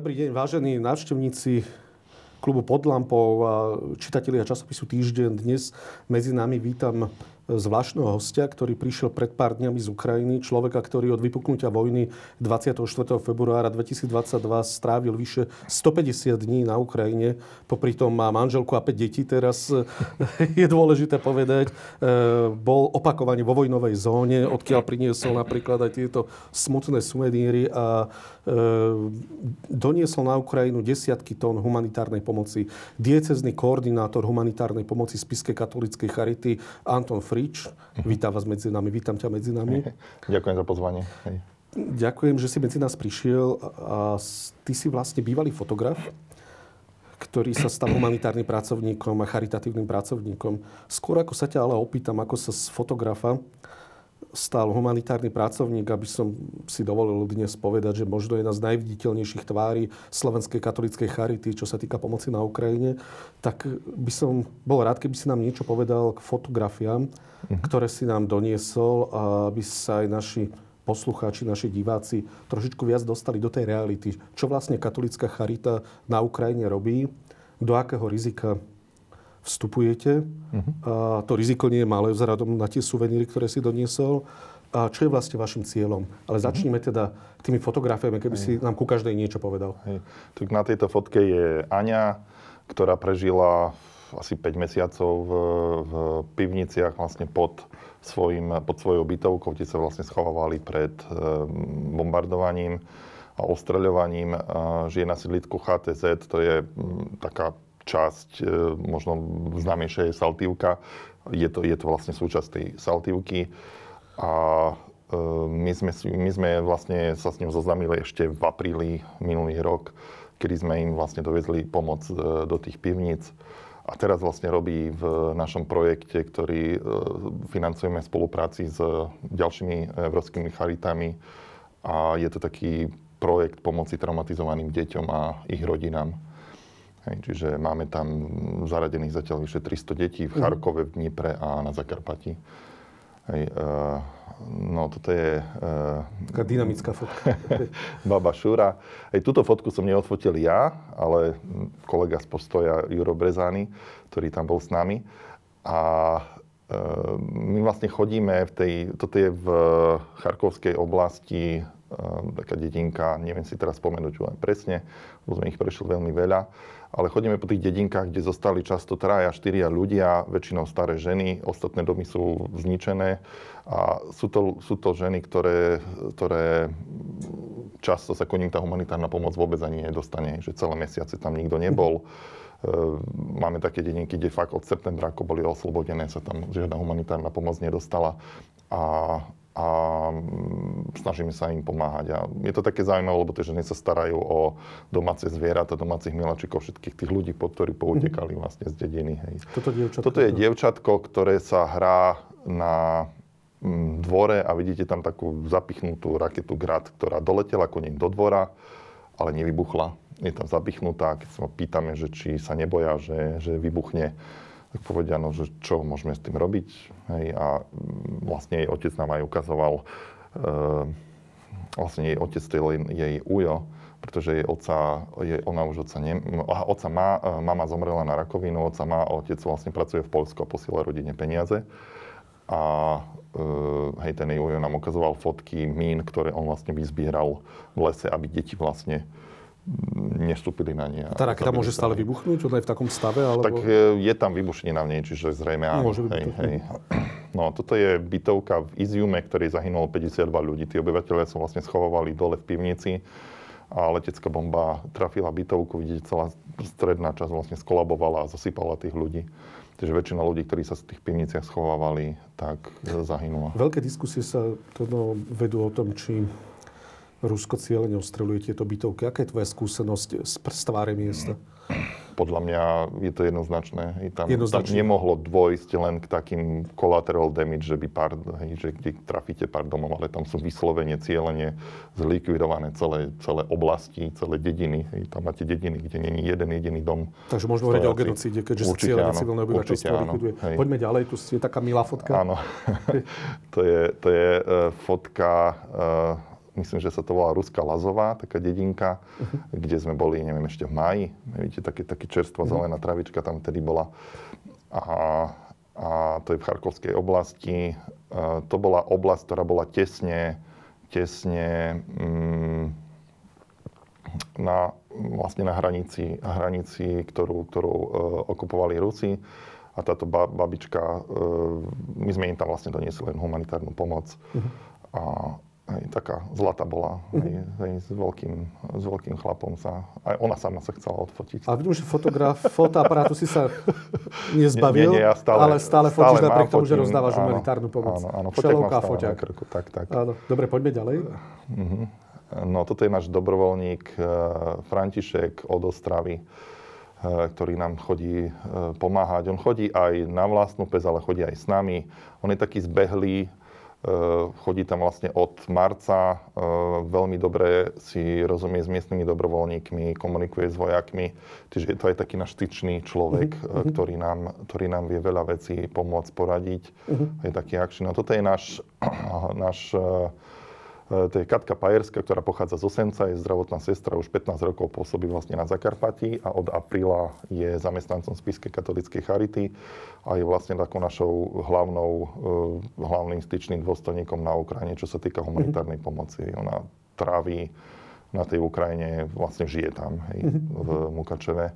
Dobrý deň, vážení návštevníci klubu Pod lampou a čitatelia časopisu Týždeň. Dnes medzi nami vítam zvláštneho hostia, ktorý prišiel pred pár dňami z Ukrajiny. Človeka, ktorý od vypuknutia vojny 24. februára 2022 strávil vyše 150 dní na Ukrajine. Popri tom má manželku a 5 detí. Teraz je dôležité povedať, bol opakovane vo vojnovej zóne, odkiaľ priniesol napríklad aj tieto smutné suveníry a doniesol na Ukrajinu desiatky tón humanitárnej pomoci. Diecézny koordinátor humanitárnej pomoci Spišskej katolíckej charity Anton Frič, vítam vás medzi nami, vítam ťa medzi nami. Ďakujem za pozvanie. Hej. Ďakujem, že si medzi nás prišiel a ty si vlastne bývalý fotograf, ktorý sa stal humanitárnym pracovníkom a charitatívnym pracovníkom. Skôr ako sa ťa ale opýtam, ako sa z fotografa stal humanitárny pracovník, aby som si dovolil dnes povedať, že možno jedna z najviditeľnejších tvári Slovenskej katolíckej charity, čo sa týka pomoci na Ukrajine, tak by som bol rád, keby si nám niečo povedal k fotografiám, ktoré si nám doniesol, a aby sa aj naši poslucháči, naši diváci trošičku viac dostali do tej reality. Čo vlastne katolícka charita na Ukrajine robí, do akého rizika vstupujete. A to riziko nie je malé vzhľadom na tie suveníry, ktoré si doniesol. A čo je vlastne vašim cieľom? Ale začnime teda tými fotografiami, keby si nám ku každej niečo povedal. Tak na tejto fotke je Aňa, ktorá prežila asi 5 mesiacov v pivniciach vlastne pod svojou bytovkou, kde sa vlastne schovávali pred bombardovaním a ostreľovaním. Žije na sídlisku HTZ, to je taká časť, možno známejšia je Saltívka. Je to vlastne súčasť tej Saltívky. A my sme vlastne sa s ňou zoznámili ešte v apríli minulý rok, kedy sme im vlastne dovezli pomoc do tých pivníc. A teraz vlastne robí v našom projekte, ktorý financujeme v spolupráci s ďalšími európskymi charitami. A je to taký projekt pomoci traumatizovaným deťom a ich rodinám. Hej, čiže máme tam zaradených zatiaľ vyše 300 detí v Charkove, v Dnipre a na Zakarpatí. Hej, no toto je... Taká dynamická fotka. Baba Šura. Hej, túto fotku som neodfotil ja, ale kolega z Postoja, Juro Brezány, ktorý tam bol s nami. A my vlastne chodíme v tej... Toto je v Charkovskej oblasti taká dedinka, neviem si teraz spomenúť len presne, lebo sme ich prešli veľmi veľa, ale chodíme po tých dedinkách, kde zostali často 3-4 ľudia, väčšinou staré ženy, ostatné domy sú zničené a sú to ženy, ktoré často sa k nim tá humanitárna pomoc vôbec ani nedostane, že celé mesiace tam nikto nebol. Máme také dedinky, kde fakt od septembra, ako boli oslobodené, sa tam žiadna humanitárna pomoc nedostala a snažíme sa im pomáhať. A je to také zaujímavé, lebo tie ženy sa starajú o domáce zvieratá, domácich miláčikov, všetkých tých ľudí, ktorí poutekali vlastne z dediny. Hej. Toto je dievčatko, ktoré sa hrá na dvore a vidíte tam takú zapichnutú raketu Grad, ktorá doletela ku nim do dvora, ale nevybuchla. Je tam zapichnutá. Keď sa pýtame, že či sa neboja, že vybuchne, tak povedia, no, že čo môžeme s tým robiť. Hej, a vlastne jej otec nám aj ukazoval, vlastne jej otec, to je jej ujo, pretože otca má, mama zomrela na rakovinu, otca má, otec vlastne pracuje v Poľsku a posiela rodine peniaze. A hej, ten jej ujo nám ukazoval fotky mín, ktoré on vlastne vyzbieral v lese, aby deti vlastne nestúpili na nie. Tá raketa môže stále vybuchnúť? Ona je v takom stave? Alebo... Tak je tam vybušnina v nej, čiže zrejme áno. No, toto je bytovka v Iziume, ktorej zahynulo 52 ľudí. Tí obyvateľia sa vlastne schovávali dole v pivnici a letecká bomba trafila bytovku. Vidíte, celá stredná časť vlastne skolabovala a zasypala tých ľudí. Takže väčšina ľudí, ktorí sa v tých pivniciach schovávali, tak zahynula. Veľké diskusie sa vedú o tom, či Rusko cieľene ostreľuje tieto bytovky. Aká je tvoja skúsenosť z tváre miesta? Podľa mňa je to jednoznačné. Tam nemohlo dôjsť len k takým collateral damage, že kde trafíte pár domov, ale tam sú vyslovene cieľene zlikvidované celé oblasti, celé dediny. Tam máte dediny, kde nie je jeden jediný dom. Takže možno hovoriť o genocíde, keďže sa cieľene civilné obyvateľstvo likviduje. Poďme ďalej, tu je taká milá fotka. Áno, to je fotka myslím, že sa to volá Ruská Lazová, taká dedinka, kde sme boli, neviem, ešte v máji. Vidíte, taký čerstvá zelená travička tam tedy bola. A to je v Charkovskej oblasti. To bola oblasť, ktorá bola tesne na hranici, ktorú okupovali Rusi. A táto babička, my sme im tam vlastne doniesli len humanitárnu pomoc. A hej, taká zlata bola, hej, s veľkým chlapom sa, aj ona sama sa chcela odfotiť. A vidím, že fotoaparátu si sa nezbavil, nie, ale fotíš napriek tomu, že rozdávaš humanitárnu pomoc. Áno, Šelovka a foťák. Tak. Áno. Dobre, poďme ďalej. No, toto je náš dobrovoľník František od Ostravy, ktorý nám chodí pomáhať. On chodí aj na vlastnú pes, ale chodí aj s nami. On je taký zbehlý, chodí tam vlastne od marca, veľmi dobre si rozumie s miestnymi dobrovoľníkmi, komunikuje s vojakmi. Čiže je to aj taký náš styčný človek, ktorý nám vie veľa vecí pomôcť, poradiť. Je taký akčný. No toto je náš to je Katka Pajerská, ktorá pochádza z Osenca, je zdravotná sestra, už 15 rokov pôsobí vlastne na Zakarpatí a od apríla je zamestnancom Spišskej katolíckej charity a je vlastne takou našou hlavným styčným dôstojníkom na Ukrajine, čo sa týka humanitárnej pomoci. Ona tráví na tej Ukrajine, vlastne žije tam, hej, v Mukačeve.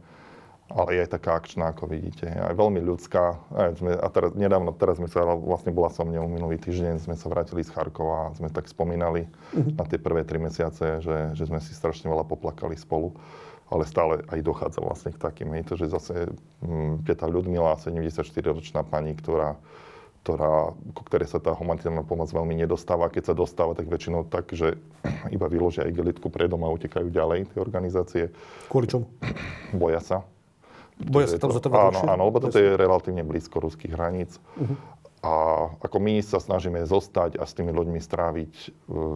Ale je aj taká akčná, ako vidíte. Aj veľmi ľudská. A teraz sme sa, vlastne bola som mňou minulý týždeň, sme sa vrátili z Charkova a sme tak spomínali na tie prvé 3 mesiace, že sme si strašne veľa poplakali spolu. Ale stále aj dochádza vlastne k takým. Je to, že zase je tá Ľudmila, 74-ročná pani, ku ktorej sa tá humanitárna pomoc veľmi nedostáva. Keď sa dostáva, tak väčšinou tak, že iba vyložia igelitku predom a utekajú ďalej tie organizácie. Kvôli čomu? Boja sa. Boja sa tam zotovať dlhšie? Áno, lebo toto je relatívne blízko ruských hraníc. A ako my sa snažíme zostať a s tými ľuďmi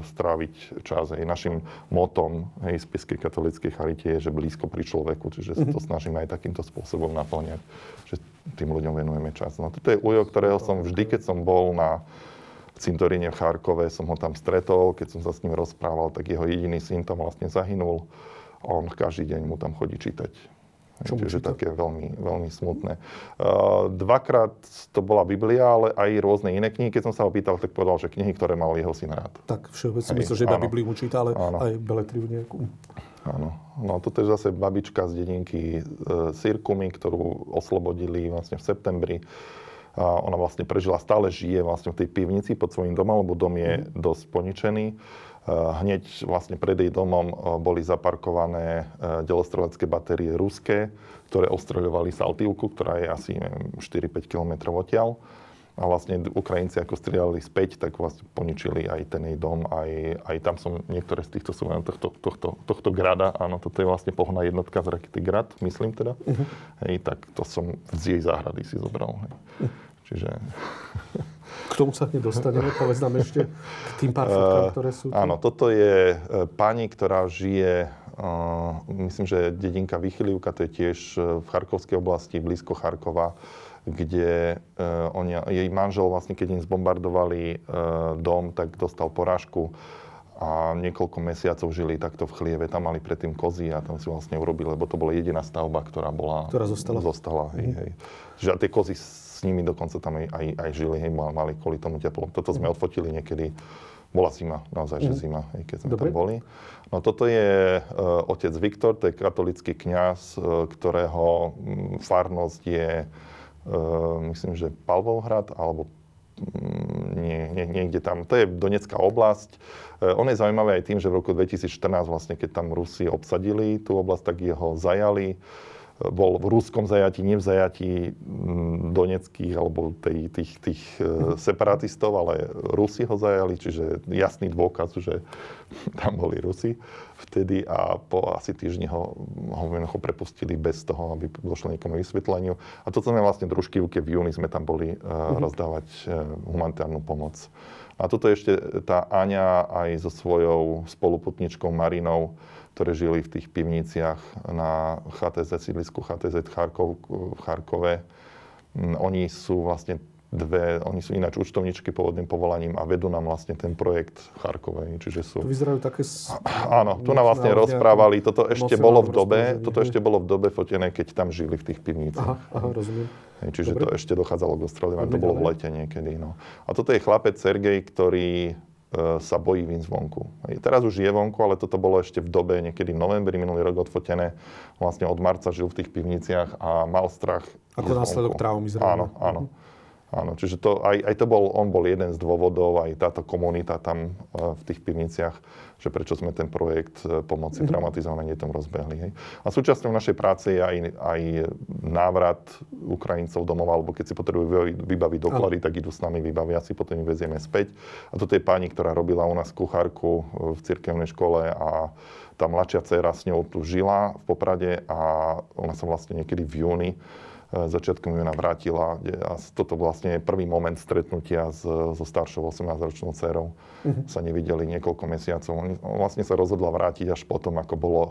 stráviť čas. Hej. Našim motom z Spišskej katolíckej charite je, že blízko pri človeku. Čiže sa to snažíme aj takýmto spôsobom naplňať, že tým ľuďom venujeme čas. No toto je ujo, ktorého som vždy, keď som bol na cintoríne v Charkove, som ho tam stretol. Keď som sa s ním rozprával, tak jeho jediný syn tam vlastne zahynul. A on každý deň mu tam chodí čítať. Čiže také veľmi, veľmi smutné. Dvakrát to bola Biblia, ale aj rôzne iné knihy. Keď som sa ho pýtal, tak povedal, že knihy, ktoré mal jeho syn rád. Tak všeobecne myslím, že iba Bibliu číta, ale aj beletriu nejakú. Áno. No toto je zase babička z dedinky Sirkumy, ktorú oslobodili vlastne v septembri. A ona vlastne prežila, stále žije vlastne v tej pivnici pod svojím domom, lebo dom je dosť poničený. Hneď vlastne pred jej domom boli zaparkované delostrelecké batérie ruské, ktoré ostreľovali Saltivku, ktorá je asi 4-5 km odtiaľ. A vlastne Ukrajinci, ako strieľali späť, tak vlastne poničili aj ten jej dom, aj tam som niektoré z týchto sú tohto grada. Áno, toto je vlastne pohonná jednotka z rakety Grad, myslím teda. Hej, tak to som z jej záhrady si zobral. Hej. Čiže... K tomu sa nedostaneme, povedz nám ešte k tým pár fotkám, ktoré sú... Áno, toto je pani, ktorá žije, myslím, že dedinka Vychylivka, to je tiež v Charkovskej oblasti, blízko Charkova, kde jej manžel, vlastne keď im zbombardovali dom, tak dostal porážku a niekoľko mesiacov žili takto v chlieve, tam mali predtým kozy a tam si vlastne urobili, lebo to bola jediná stavba, ktorá zostala. Hej. Že tie kozy s nimi dokonca tam aj žili, hej, mali kvôli tomu teplo. Toto sme odfotili niekedy, bola zima, naozaj, že zima, hej, keď sme tam boli. No toto je otec Viktor, to je katolický kňaz, ktorého farnosť je, myslím, že Palvohrad, alebo niekde tam. To je Donetská oblasť. On je zaujímavý aj tým, že v roku 2014, vlastne, keď tam Rusi obsadili tú oblasť, tak jeho zajali. Bol v ruskom zajatí, nie v zajatí doneckých alebo tých separatistov, ale Rusi ho zajali, čiže jasný dôkaz, že tam boli Rusi vtedy a po asi týždni ho prepustili bez toho, aby došlo niekomu vysvetleniu. A toto sme vlastne družkývke v júni, sme tam boli rozdávať humanitárnu pomoc. A toto je ešte tá Aňa aj so svojou spoluputničkou Marinou, ktoré žili v tých pivniciach na sídlisku HTZ v Charkove. Oni sú vlastne dve, oni sú ináč účtovničky pôvodným povolaním a vedú nám vlastne ten projekt v Charkove, čiže sú... To vyzerajú také... Áno, tu nám vlastne rozprávali, toto ešte bolo v dobe, fotené, keď tam žili v tých pivnicách. Aha, rozumiem. Čiže dobre. To ešte dochádzalo k ostreľovaniu, to bolo v lete niekedy, no. A toto je chlapec Sergej, ktorý sa bojí vín zvonku. Teraz už je vonku, ale toto bolo ešte v dobe, niekedy v novembri minulý rok odfotené. Vlastne od marca žil v tých pivniciach a mal strach. Ako následok traumy zrejme. Áno, áno. Áno, čiže to, aj to bol, on bol jeden z dôvodov, aj táto komunita tam v tých pivniciach, že prečo sme ten projekt pomoci traumatizovaným deťom rozbehli. Hej. A súčasťou našej práce je aj návrat Ukrajincov domov, alebo keď si potrebujú vybaviť doklady, tak idú s nami, vybavia si, potom ich vezieme späť. A toto je pani, ktorá robila u nás kuchárku v cirkevnej škole a tá mladšia dcéra s ňou tu žila v Poprade a ona sa vlastne niekedy v júni začiatkom ju navrátila a toto vlastne je prvý moment stretnutia so staršou 18-ročnou dcerou. Sa nevideli niekoľko mesiacov. On vlastne sa rozhodla vrátiť až potom, ako bolo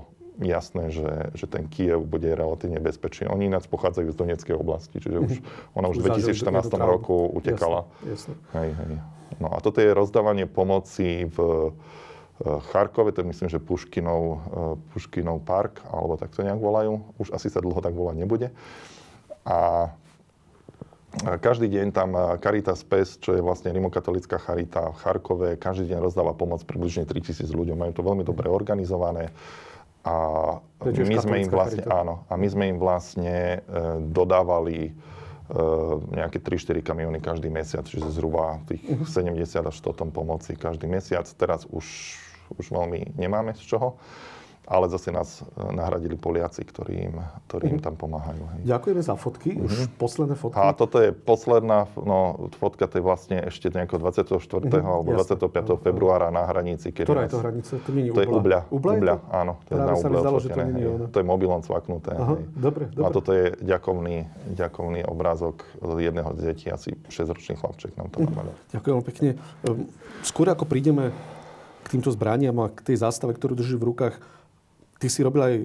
jasné, že ten Kyjev bude relatívne bezpečný. Oni ináč pochádzajú z Donetskej oblasti, čiže ona už v 2014 roku utekala. Jasne. Hej. No a toto je rozdávanie pomoci v Charkove, to myslím, že Puškinov park, alebo tak to nejak volajú. Už asi sa dlho tak volať nebude. A každý deň tam Caritas PES, čo je vlastne rimokatolická charita v Charkove, každý deň rozdáva pomoc približne 3000 ľuďom. Majú to veľmi dobre organizované. A my sme im vlastne dodávali nejaké 3-4 kamióny každý mesiac, čiže zhruba tých 70 až 100 tón pomoci každý mesiac. Teraz už veľmi nemáme z čoho. Ale zase nás nahradili Poliaci, ktorí im tam pomáhajú. Hej. Ďakujeme za fotky, už posledné fotky. A toto je posledná fotka, to je vlastne ešte nejako 24. alebo 25. februára na hranici. Ktorá je to hranica? To je Ubľa. Ubľa, áno. Práve sa mi zdalo, že to nie je ona. To je mobilom cvaknuté. Aha, dobre. A toto je ďakovný obrázok jedného z detí, asi 6-ročný chlapček nám to namalil. Ďakujem pekne. Skôr ako prídeme k týmto zbraniam a k tej zástave, ktorú drží v rukách, ty si robil aj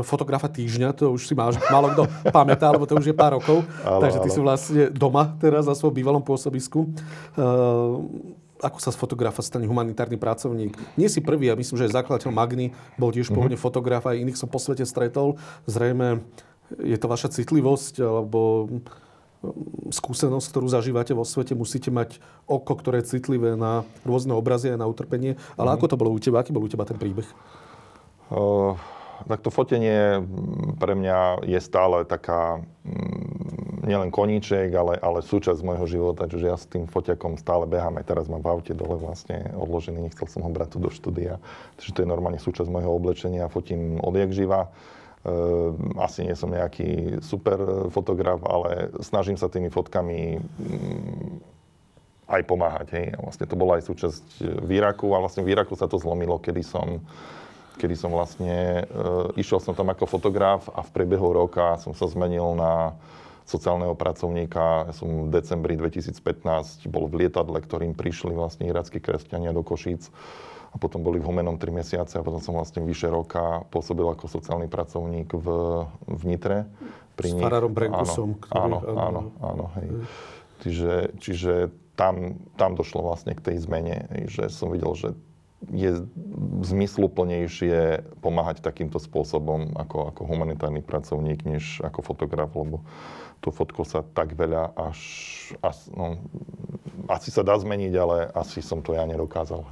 fotografa týždňa, to už si málo kto pamätá, lebo to už je pár rokov. Takže ty si vlastne doma teraz na svojom bývalom pôsobisku. Ako sa z fotografa stane humanitárny pracovník? Nie si prvý, ja myslím, že aj zakladateľ Magny bol tiež pôvodne fotograf, aj iných som po svete stretol. Zrejme je to vaša citlivosť, alebo skúsenosť, ktorú zažívate vo svete, musíte mať oko, ktoré je citlivé na rôzne obrazy a na utrpenie. Ale ako to bolo u teba? Aký bol u teba ten príbeh? Tak to fotenie pre mňa je stále taká, nielen koníček, ale súčasť môjho života, čiže ja s tým foťakom stále behám, aj teraz mám v aute dole vlastne odložený, nechcel som ho brať tu do štúdia, takže to je normálne súčasť môjho oblečenia, fotím odjak živa. Asi nie som nejaký super fotograf, ale snažím sa tými fotkami aj pomáhať, hej. Vlastne to bola aj súčasť výraku a vlastne výraku sa to zlomilo, kedy som vlastne išiel som tam ako fotograf a v priebehu roka som sa zmenil na sociálneho pracovníka. Ja som v decembri 2015 bol v lietadle, ktorým prišli vlastne irackí kresťania do Košíc a potom boli v Humennom 3 mesiace a potom som vlastne vyše roka pôsobil ako sociálny pracovník v Nitre. S farárom Bregusom. Áno, hej. Čiže tam došlo vlastne k tej zmene, že som videl, že je zmysluplnejšie pomáhať takýmto spôsobom ako humanitárny pracovník, než ako fotograf, lebo tú fotku sa tak veľa asi sa dá zmeniť, ale asi som to ja nedokázal.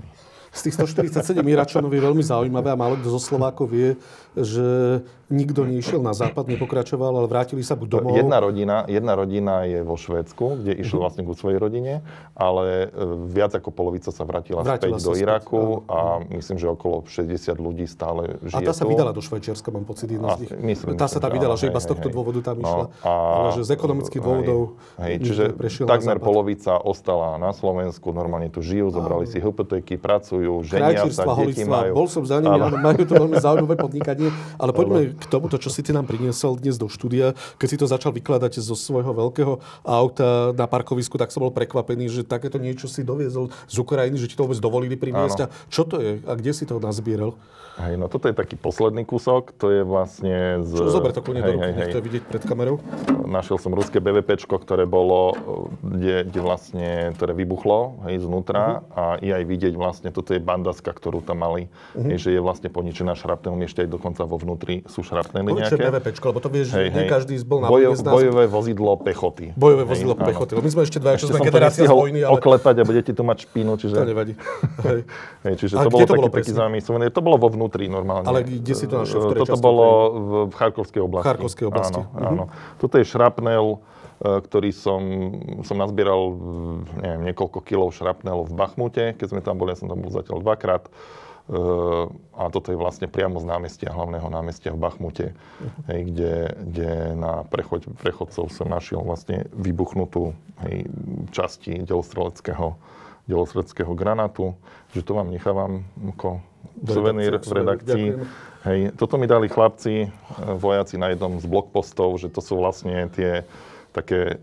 Z tých 147 Iračanov je veľmi zaujímavé a málo kto zo Slovákov vie, že nikto neišiel na západ, nepokračoval, ale vrátili sa buď domov. Jedna rodina je vo Švédsku, kde išli vlastne ku svojej rodine, ale viac ako polovica sa vrátila späť do Iraku a myslím, že okolo 60 ľudí stále žije tu. A tá sa vydala do Švajčiarska, mám pocit, jedna z nich. Tá sa tam vydala, že iba z tohto dôvodu tam išla, ale že z ekonomických dôvodov prešiel na západ. Takmer polovica ostala na Slovensku, normálne tu žijú, zobrali si hypotéky, pracujú. pracujú, ženia sa, deti majú. Bol som za nimi, ale majú to veľmi zaujímavé podnikanie. Ale poďme k tomuto, čo si ty nám priniesol dnes do štúdia. Keď si to začal vykladať zo svojho veľkého auta na parkovisku, tak som bol prekvapený, že takéto niečo si doviezol z Ukrajiny, že ti to vôbec dovolili priviesť. Čo to je a kde si to nazbieral? Hej, no toto je taký posledný kúsok, to je vlastne z... Čo, zober to kľudne do ruky, nech to je vidieť pred kamerou. Našiel som ruské BVPčko, ktoré bolo, kde vlastne, ktoré vybuchlo, hej, znútra a je aj vidieť vlastne, toto je bandaska, ktorú tam mali, hej, že je vlastne poničená šrapnelom, ešte aj dokonca vo vnútri sú šrapnely nejaké. Čo BVPčko, lebo to vieš, že nie každý bol na vojne z nás. Bojové vozidlo pechoty. Bojové vozidlo pechoty, my sme ešte dva, čo sme generácia z vojny, ale... oklepať a budete tu mať špínu, čiže... To nevadí. Hej, čiže to bolo taký zaujímavý souvenir, to bolo vo vnútri normálne. Ale kde si to našiel? Toto bolo v Charkovskej oblasti. V Charkovskej oblasti. Áno. Toto je šrapnel, ktorý som nazbieral, neviem, niekoľko kilov šrapnelov v Bachmute, keď sme tam boli, ja som tam bol zatiaľ dvakrát. A toto je vlastne priamo z námestia, hlavného námestia v Bachmute, hej, kde na prechodcov som našiel vlastne vybuchnutú, hej, časti delostreleckého granátu, že to vám nechávam ako suvenír v redakcii. Hej, toto mi dali chlapci, vojaci na jednom z blogpostov, že to sú vlastne tie také,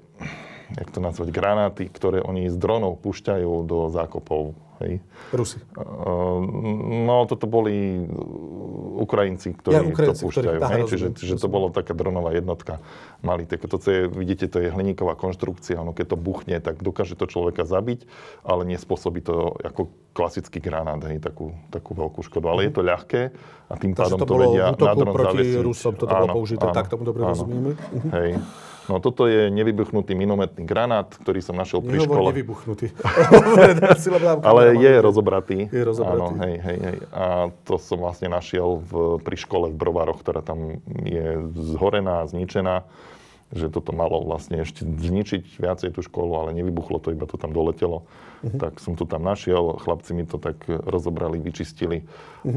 jak to nazvať, granáty, ktoré oni z dronov púšťajú do zákopov. Hej. Rusi. No, toto boli Ukrajinci, ktorí to púšťajú. Hej, čiže to bolo taká dronová jednotka. Mali takéto, vidíte, to je hliníková konštrukcia. Ono, keď to buchne, tak dokáže to človeka zabiť, ale nespôsobí to ako klasický granát, hej, takú veľkú škodu. Ale je to ľahké a tým pádom to vedia na dron zavesiť. Takže to bolo útoku proti Rusom, toto bolo použité. Áno, tak tomu dobre rozumieme. Hej. No toto je nevybuchnutý minometný granát, ktorý som našiel pri škole. Nevybuchnutý. Ale je rozobratý. Je rozobratý. Áno, hej. A to som vlastne našiel pri škole v Brovaroch, ktorá tam je zhorená, zničená. Že toto malo vlastne ešte zničiť viacej tú školu, ale nevybuchlo to, iba to tam doletelo. Tak som to tam našiel, chlapci mi to tak rozobrali, vyčistili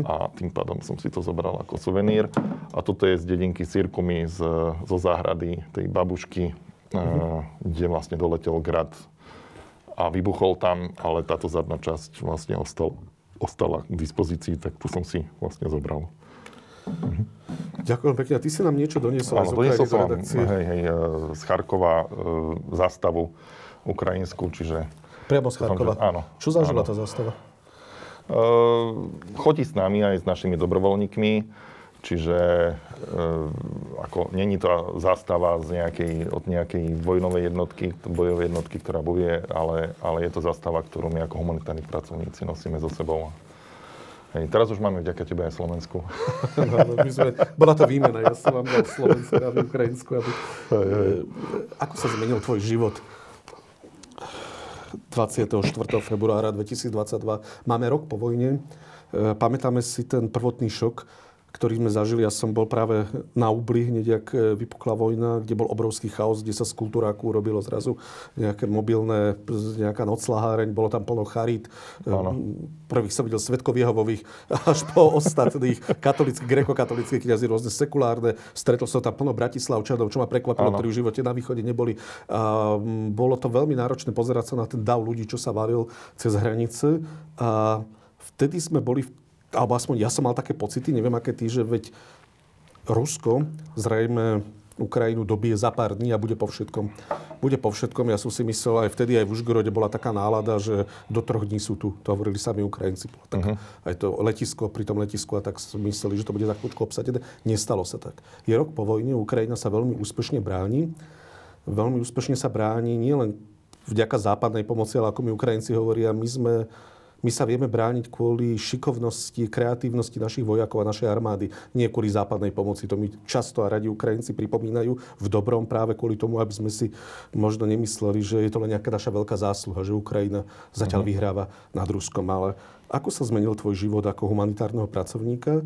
a tým pádom som si to zobral ako suvenír. A toto je z dedinky Sirkumy zo záhrady tej babušky, kde vlastne doletel grad a vybuchol tam, ale táto zadná časť vlastne ostala k dispozícii, tak tu som si vlastne zobral. Ďakujem pekne. A ty si nám niečo doniesol z Ukrajiny do redakcie. Hej, z Charkova zastavu ukrajinskú, čiže... Priamo z Charkova. Áno. Čo zažila tá zastava? Chodí s nami aj s našimi dobrovoľníkmi, čiže není to zastava od nejakej vojnovej jednotky, bojovej jednotky, ktorá bojuje, ale je to zastava, ktorú my ako humanitárni pracovníci nosíme so sebou. Hej, teraz už máme vďaka tebe aj Slovensku. Bola to výmena, ja som vám dal Slovensku a Ukrajinsku. Ako sa zmenil tvoj život 24. februára 2022? Máme rok po vojne. Pamätáme si ten prvotný šok, ktorý sme zažili. Ja som bol práve na Ubli, hneď jak vypukla vojna, kde bol obrovský chaos, kde sa z kultúráku robilo zrazu nejaké mobilné, nejaká noclaháreň, bolo tam plno charít. Prvých som videl svedkov Jehovových, až po ostatných katolických, grekokatolických kňazí, rôzne sekulárne. Stretol som tam plno Bratislavčanov, čo ma prekvapilo, ktorí v živote na východe neboli. A bolo to veľmi náročné pozerať sa na ten dav ľudí, čo sa valil cez hranice. A vtedy sme boli alebo aspoň ja som mal také pocity, neviem aké ty, že veď Rusko zrejme Ukrajinu dobije za pár dní a bude po všetkom. Bude po všetkom, ja som si myslel, aj vtedy aj v Užgorode bola taká nálada, že do 3 dní sú tu, to hovorili sami Ukrajinci. Tak, aj to letisko, pri tom letisku a tak mysleli, že to bude za chvíľku obsadené. Nestalo sa tak. Je rok po vojne, Ukrajina sa veľmi úspešne bráni. Veľmi úspešne sa bráni nielen vďaka západnej pomoci, ale ako mi Ukrajinci hovoria, my sa vieme brániť kvôli šikovnosti, kreatívnosti našich vojakov a našej armády. Nie kvôli západnej pomoci. To mi často a radi Ukrajinci pripomínajú v dobrom práve kvôli tomu, aby sme si možno nemysleli, že je to len nejaká naša veľká zásluha, že Ukrajina zatiaľ vyhráva nad Ruskom. Ale ako sa zmenil tvoj život ako humanitárneho pracovníka?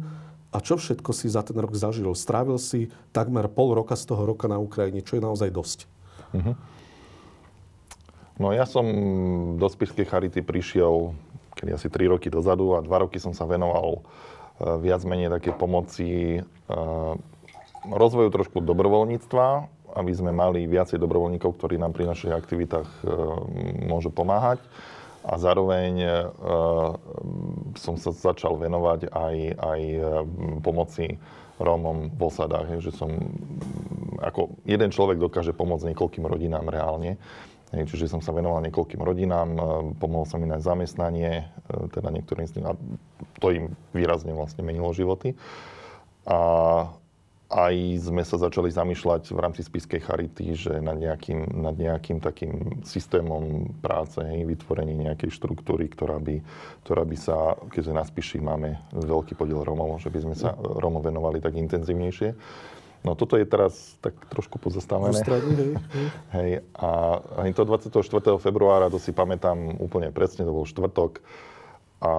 A čo všetko si za ten rok zažil? Strávil si takmer pol roka z toho roka na Ukrajine, čo je naozaj dosť. No ja som do Spišskej Charity prišiel kedy asi 3 roky dozadu a 2 roky som sa venoval viac menej také pomoci rozvoju trošku dobrovoľníctva, aby sme mali viacej dobrovoľníkov, ktorí nám pri našich aktivitách môžu pomáhať. A zároveň som sa začal venovať aj pomoci Rómom v osadách, že som ako jeden človek dokáže pomôcť niekoľkým rodinám reálne. Čiže som sa venoval niekoľkým rodinám, pomohol som im nájsť zamestnanie, teda niektorým z nich, a to im výrazne vlastne menilo životy. A aj sme sa začali zamýšľať v rámci Spišskej charity, že nad nejakým takým systémom práce, vytvorenie nejakej štruktúry, ktorá by sa, keďže na Spiši máme veľký podiel Rómov, že by sme sa Rómom venovali tak intenzívnejšie. No toto je teraz tak trošku pozastavené. Ústredný, hej. Hej. A to 24. februára, to si pamätám úplne presne, to bol štvrtok. A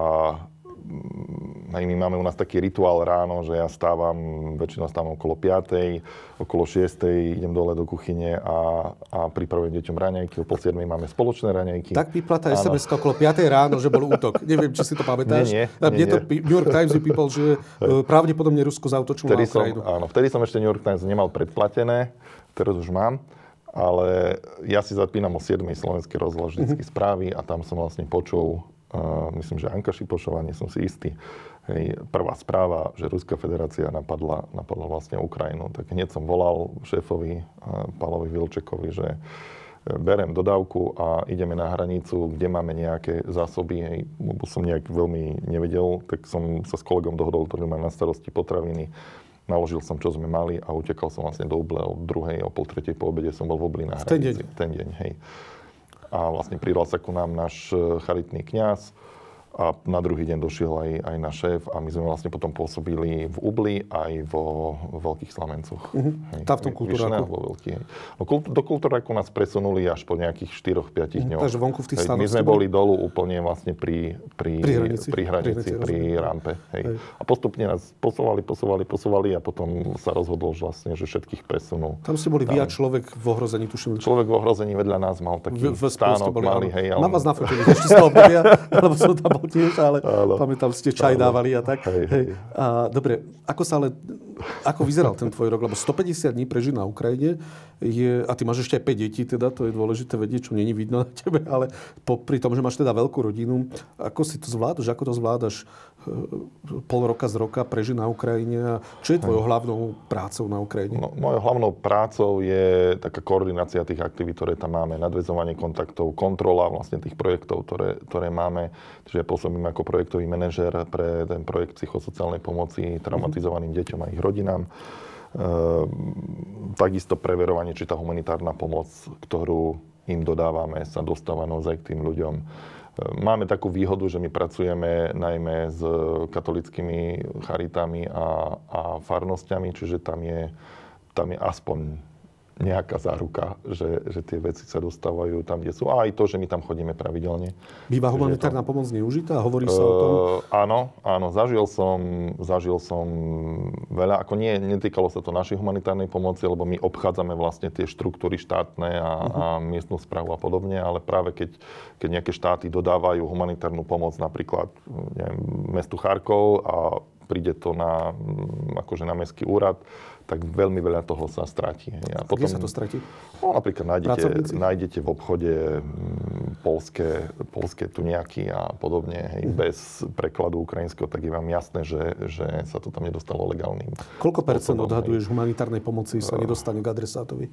my máme u nás taký rituál ráno, že ja stávam, väčšinou stávam okolo 5, okolo 6 idem dole do kuchyne a pripravujem deťom raňajky. O pol 7 máme spoločné raňajky. Tak vyplatá SMS-ka okolo 5 ráno, že bol útok. Neviem, či si to pamätáš. Nie. To New York Times vypípal, že pravdepodobne Rusko zautočilo na Ukrajinu. Áno, vtedy som ešte New York Times nemal predplatené, teraz už mám. Ale ja si zapínam o 7 slovenské rozhlas vždycky správy a tam som vlastne počul, myslím, že Anka Šipošová, nie som si istý. Hej, prvá správa, že Ruská federácia napadla vlastne Ukrajinu. Tak hneď som volal šéfovi Pálovi Vilčekovi, že berem dodávku a ideme na hranicu, kde máme nejaké zásoby. Hej, lebo som nejak veľmi nevedel, tak som sa s kolegom dohodol, ktorý mám na starosti potraviny. Naložil som, čo sme mali a utekal som vlastne do Uble o 2:00, o 2:30 po obede som bol v Ubli na hranici. Ten deň, hej. A vlastne pridal sa ku nám náš charitný kňaz a na druhý deň došiel aj náš šéf a my sme vlastne potom pôsobili v Ubli aj vo Veľkých Slamencoch. Mm-hmm. Tá v tom kultúráku? Do kultúráku nás presunuli až po nejakých 4-5 dňoch. Takže vonku v tých stanoch. My sme boli dolu úplne vlastne pri hranici, pri rampe. Hej. A postupne nás posúvali a potom sa rozhodlo, že vlastne, že všetkých presunú. Tam ste boli vy a človek v ohrození, tuším. Človek v ohrození vedľa nás mal taký stánok malý. Mám vás nafotili, ešte z toho obdobia, lebo som tam tiež, ale pamätám, ste čaj dávali a tak. Hej. A, dobre, ako vyzeral ten tvoj rok? Lebo 150 dní prežil na Ukrajine a ty máš ešte aj 5 detí, teda to je dôležité vedieť, čo není vidno na tebe, ale pri tom, že máš teda veľkú rodinu, ako si to zvládaš? Ako to zvládaš pol roka z roka prežil na Ukrajine? A čo je tvojou hlavnou prácou na Ukrajine? No, mojou hlavnou prácou je taká koordinácia tých aktivít, ktoré tam máme, nadväzovanie kontaktov, kontrola vlastne tých projektov, ktoré máme. Čiže pôsobím ako projektový manažer pre ten projekt psychosociálnej pomoci traumatizovaným deťom a ich rodinám. Takisto preverovanie, či tá humanitárna pomoc, ktorú im dodávame, sa dostáva naozaj k tým ľuďom. Máme takú výhodu, že my pracujeme najmä s katolíckymi charitami a farnosťami, čiže tam je aspoň nejaká záruka, že tie veci sa dostávajú tam, kde sú. A aj to, že my tam chodíme pravidelne. Býva humanitárna pomoc neužitá? Hovorí sa o tom? Áno. Zažil som veľa. Ako netýkalo sa to našej humanitárnej pomoci, lebo my obchádzame vlastne tie štruktúry štátne a miestnu správu a podobne, ale práve keď nejaké štáty dodávajú humanitárnu pomoc napríklad mestu Charkov a príde to na mestský úrad, tak veľmi veľa toho sa stratí. A potom, kde sa to stratí? No, napríklad nájdete v obchode poľské tuniaky a podobne. Hej, bez prekladu ukrajinského, tak je vám jasné, že sa to tam nedostalo legálnym. Koľko percent odhaduješ humanitárnej pomoci sa nedostane k adresátovi?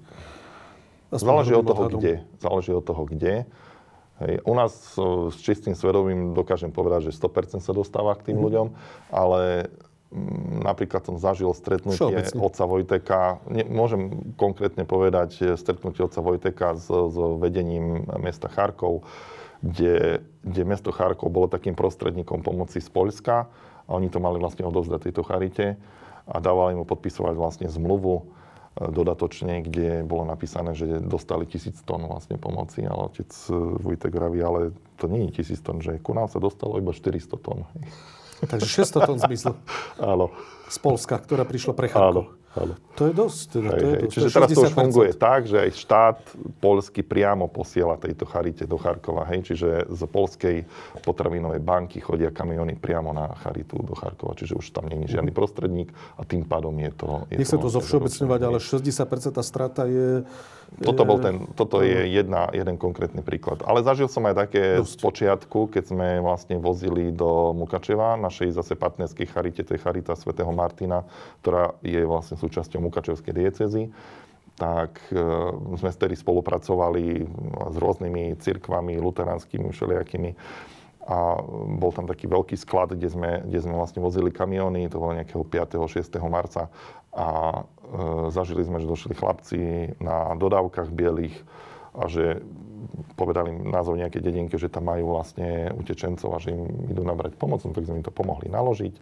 Záleží od toho, kde. Hej. U nás s čistým svedomím dokážem povedať, že 100% sa dostáva k tým ľuďom, ale napríklad som zažil stretnutie otca Vojteka, môžem konkrétne povedať stretnutie otca Vojteka s vedením mesta Charkov, kde mesto Charkov bolo takým prostredníkom pomoci z Poľska a oni to mali vlastne odovzdať tejto charite a dávali mu podpisovať vlastne zmluvu dodatočne, kde bolo napísané, že dostali 1000 tón vlastne pomoci, ale otec Vojtek vraví, ale to nie je 1000 tón, že ku nám sa dostalo iba 400 tón. Takže 600 tón zmysl. Áno. Z Poľska, ktorá prišla pre Charkov. Áno. To je dosť. Teda, to je dosť. Čiže teraz to už funguje tak, že aj štát poľský priamo posiela tejto charite do Charkova. Hej. Čiže z poľskej potravinovej banky chodia kamióny priamo na charitu do Charkova. Čiže už tam nie je žiadny prostredník a tým pádom je to... Nechcem to zovšeobecňovať, ale 60% strata je... Toto je jeden konkrétny príklad. Ale zažil som aj také z počiatku, keď sme vlastne vozili do Mukačeva, našej zase partnerskej charite, to je charita svätého Martina, ktorá je vlastne súčasťou Mukačevskej diecézy. Tak sme vtedy spolupracovali s rôznymi cirkvami, luteránskymi, všelijakými. A bol tam taký veľký sklad, kde sme vlastne vozili kamióny, to bolo nejakého 5. 6. marca. A zažili sme, že došli chlapci na dodávkach bielých a že povedali názov nejakej dedinky, že tam majú vlastne utečencov a že im idú nabrať pomoc, tak sme im to pomohli naložiť.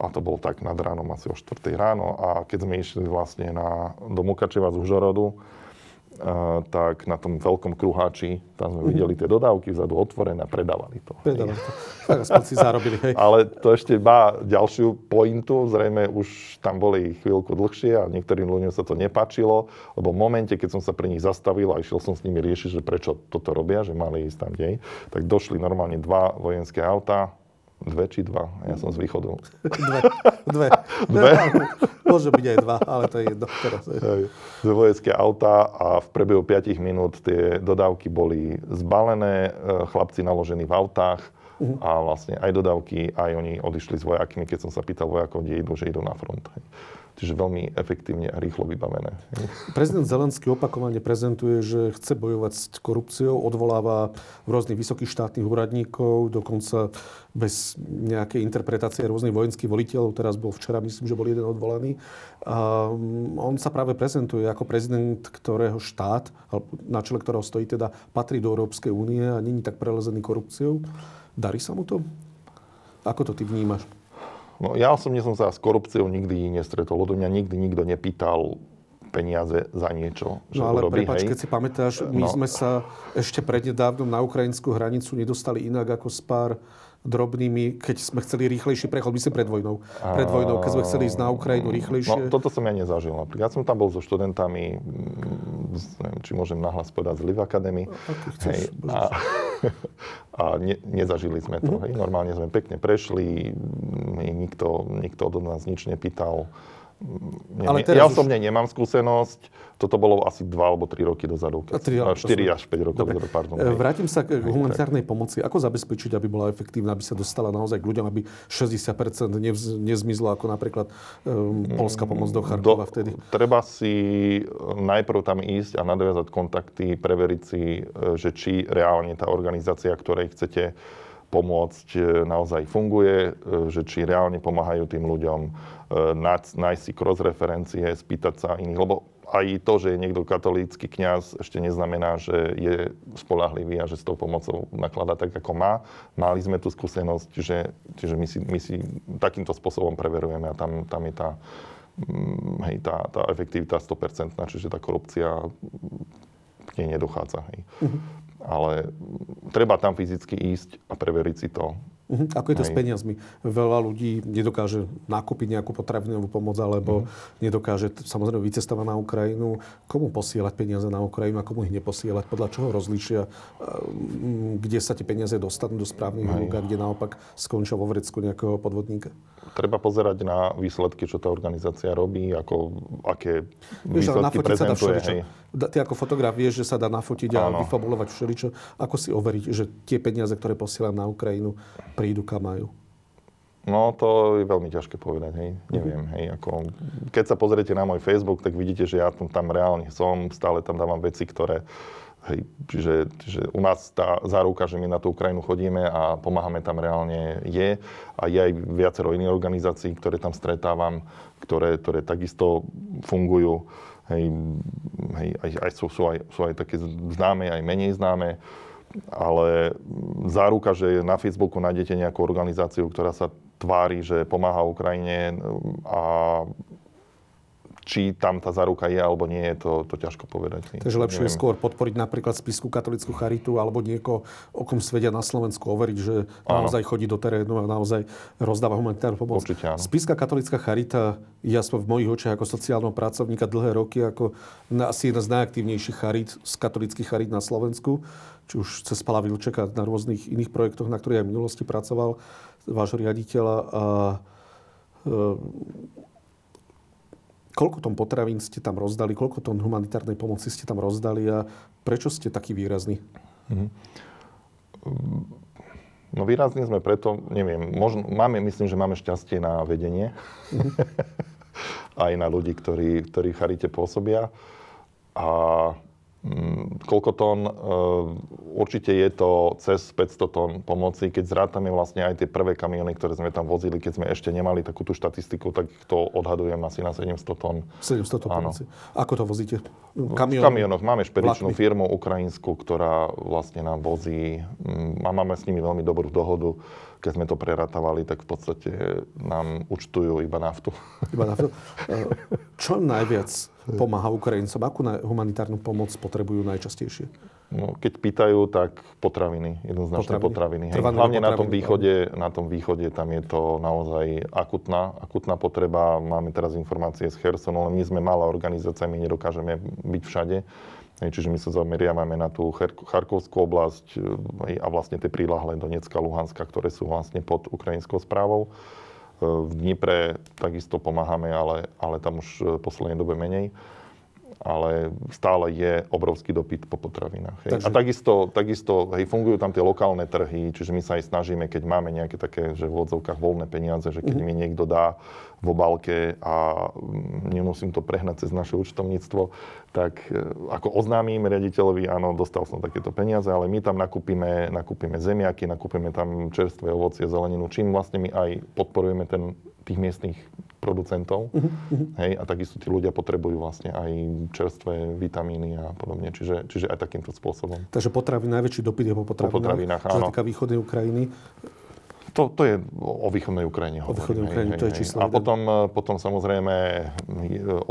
A to bolo tak nad ránom, asi o 4. ráno. A keď sme išli vlastne do Mukačeva z Užhorodu, tak na tom veľkom kruháči, tam sme videli tie dodávky vzadu otvorené a predávali to. Tak aspoň si zarobili, hej. Ale to ešte má ďalšiu pointu, zrejme už tam boli chvíľku dlhšie a niektorým ľuďom sa to nepáčilo, lebo v momente, keď som sa pri nich zastavil a išiel som s nimi riešiť, že prečo toto robia, že mali ísť tam dej, tak došli normálne dva vojenské autá. Dve či dva? Ja som z východu. Dve. Môže byť aj dva, ale to je jedno. Dve vojenské autá a v priebehu 5 minút tie dodávky boli zbalené, chlapci naložení v autách a vlastne aj dodávky, aj oni odišli s vojakmi, keď som sa pýtal vojakov, kde idú, že idú na front. Čiže veľmi efektívne a rýchlo vybavené. Prezident Zelenský opakovane prezentuje, že chce bojovať s korupciou, odvoláva rôznych vysokých štátnych úradníkov, dokonca bez nejakej interpretácie rôznych vojenských voliteľov. Teraz bol včera, myslím, že bol jeden odvolaný. A on sa práve prezentuje ako prezident, ktorého štát, na čele ktorého stojí, teda patrí do Európskej únie a není tak prelezený korupciou. Darí sa mu to? Ako to ty vnímaš? No, ja osobne som sa s korupciou nikdy nestretol. Odo mňa nikdy nikto nepýtal peniaze za niečo. Že no ale urobí, prepáč, hej? Keď si pamätáš, sme sa ešte prednedávnom na ukrajinskú hranicu nedostali inak ako s pár drobnými, keď sme chceli rýchlejší prechod, myslím pred vojnou. Pred vojnou, keď sme chceli ísť na Ukrajinu rýchlejšie. No, toto som ja nezažil. Ja som tam bol so študentami, neviem, či môžem nahlas povedať, z Lviv Academy. Nezažili sme to. Hej. Normálne sme pekne prešli, nikto od nás nič nepýtal. Ja osobne nemám skúsenosť. Toto bolo asi 2 alebo 3 roky dozadu. 4 až 5 rokov dozadu, pardon. Vrátim sa k humanitárnej pomoci. Ako zabezpečiť, aby bola efektívna, aby sa dostala naozaj k ľuďom, aby 60% nezmizlo, ako napríklad poľská pomoc do Charkova vtedy? Treba si najprv tam ísť a nadviazať kontakty, preveriť si, že či reálne tá organizácia, ktorej chcete pomôcť, naozaj funguje, že či reálne pomáhajú tým ľuďom, nájsť si cross-referencie, spýtať sa iných, lebo aj to, že je niekto katolícky kňaz, ešte neznamená, že je spoľahlivý a že s tou pomocou nakladá tak, ako má. Mali sme tú skúsenosť, že my si takýmto spôsobom preverujeme a tam je tá efektivita 100%, čiže tá korupcia k nej nedochádza. Hej. Ale treba tam fyzicky ísť a preveriť si to. Ako je to s peniazmi? Veľa ľudí nedokáže nakúpiť nejakú potravinovú pomoc, alebo nedokáže samozrejme vycestovať na Ukrajinu. Komu posielať peniaze na Ukrajinu a komu ich neposielať? Podľa čoho rozlíšia, kde sa tie peniaze dostanú do správnych rúk a kde naopak skončia vo vrecku nejakého podvodníka? Treba pozerať na výsledky, čo tá organizácia robí, aké výsledky prezentuje. Ty ako fotograf vieš, že sa dá nafotiť a vyfabulovať všeličo. Ako si overiť, že tie peniaze, ktoré posielam na Ukrajinu, prídu, kam majú? No, to je veľmi ťažké povedať, hej. Neviem, hej, ako... Keď sa pozriete na môj Facebook, tak vidíte, že ja tam reálne som, stále tam dávam veci, ktoré... Hej, čiže u nás tá záruka, že my na tú Ukrajinu chodíme a pomáhame tam reálne je. A je aj viacero iných organizácií, ktoré tam stretávam, ktoré takisto fungujú. Hej, aj sú aj také známe, aj menej známe. Ale záruka, že na Facebooku nájdete nejakú organizáciu, ktorá sa tvári, že pomáha Ukrajine a či tam tá záruka je alebo nie, je to ťažko povedať. Takže lepšie je skôr podporiť napríklad Spišskú katolícku charitu alebo niekoho, o kom svedia na Slovensku, overiť, že naozaj chodí do terénu a naozaj rozdáva humanitárnu pomoc. Určite áno. Spišská katolícka charita je aspoň v mojich očiach ako sociálneho pracovníka dlhé roky ako asi jedna z najaktívnejších charit z katolíckych charit na Slovensku, či už cez Pala Vilčeka na rôznych iných projektoch, na ktorých aj v minulosti pracoval váš riaditeľ a koľko tón potravín ste tam rozdali, koľko tón humanitárnej pomoci ste tam rozdali a prečo ste taký výrazný? No výrazný sme preto, neviem, myslím, že máme šťastie na vedenie. Aj na ľudí, ktorí v charite pôsobia. A koľko tón? Určite je to cez 500 tón pomoci. Keď zrátame vlastne aj tie prvé kamióny, ktoré sme tam vozili, keď sme ešte nemali takúto štatistiku, tak to odhadujem asi na 700 tón. 700 tón pomoci. Ako to vozíte? V kamionoch. Máme špedičnú firmu ukrajinskú, ktorá vlastne nám vozí a máme s nimi veľmi dobrú dohodu. Keď sme to prerátavali, tak v podstate nám účtujú iba naftu. Iba naftu. Čo najviac pomáha Ukrajincom? Akú humanitárnu pomoc potrebujú najčastejšie? No, keď pýtajú, tak potraviny. Jednoznačne potraviny. Hlavne na tom východe, tam je to naozaj akutná potreba. Máme teraz informácie z Chersonu, ale my sme malá organizácia, my nedokážeme byť všade. Čiže my sa zameriavame na tú Charkovskú oblasť a vlastne tie prílahlé Donecka, Luhanska, ktoré sú vlastne pod ukrajinskou správou. V Dnipre takisto pomáhame, ale tam už v poslednej dobe menej. Ale stále je obrovský dopyt po potravinách. Takže... A takisto, fungujú tam tie lokálne trhy, čiže my sa aj snažíme, keď máme nejaké také, že v odzovkách voľné peniaze, že keď mi niekto dá v obálke a nemusím to prehnať cez naše účtovníctvo, tak ako oznámím riaditeľovi, áno, dostal som takéto peniaze, ale my tam nakúpime zemiaky, nakúpime tam čerstvé ovocie, zeleninu, čím vlastne my aj podporujeme tých miestnych producentov. Hej, a takisto tí ľudia potrebujú vlastne aj čerstvé vitamíny a podobne. Čiže aj takýmto spôsobom. Takže najväčší dopyt je po potravinách, čo sa týka východnej Ukrajiny. To je o východnej Ukrajine hovorím. To je číslo. A potom samozrejme,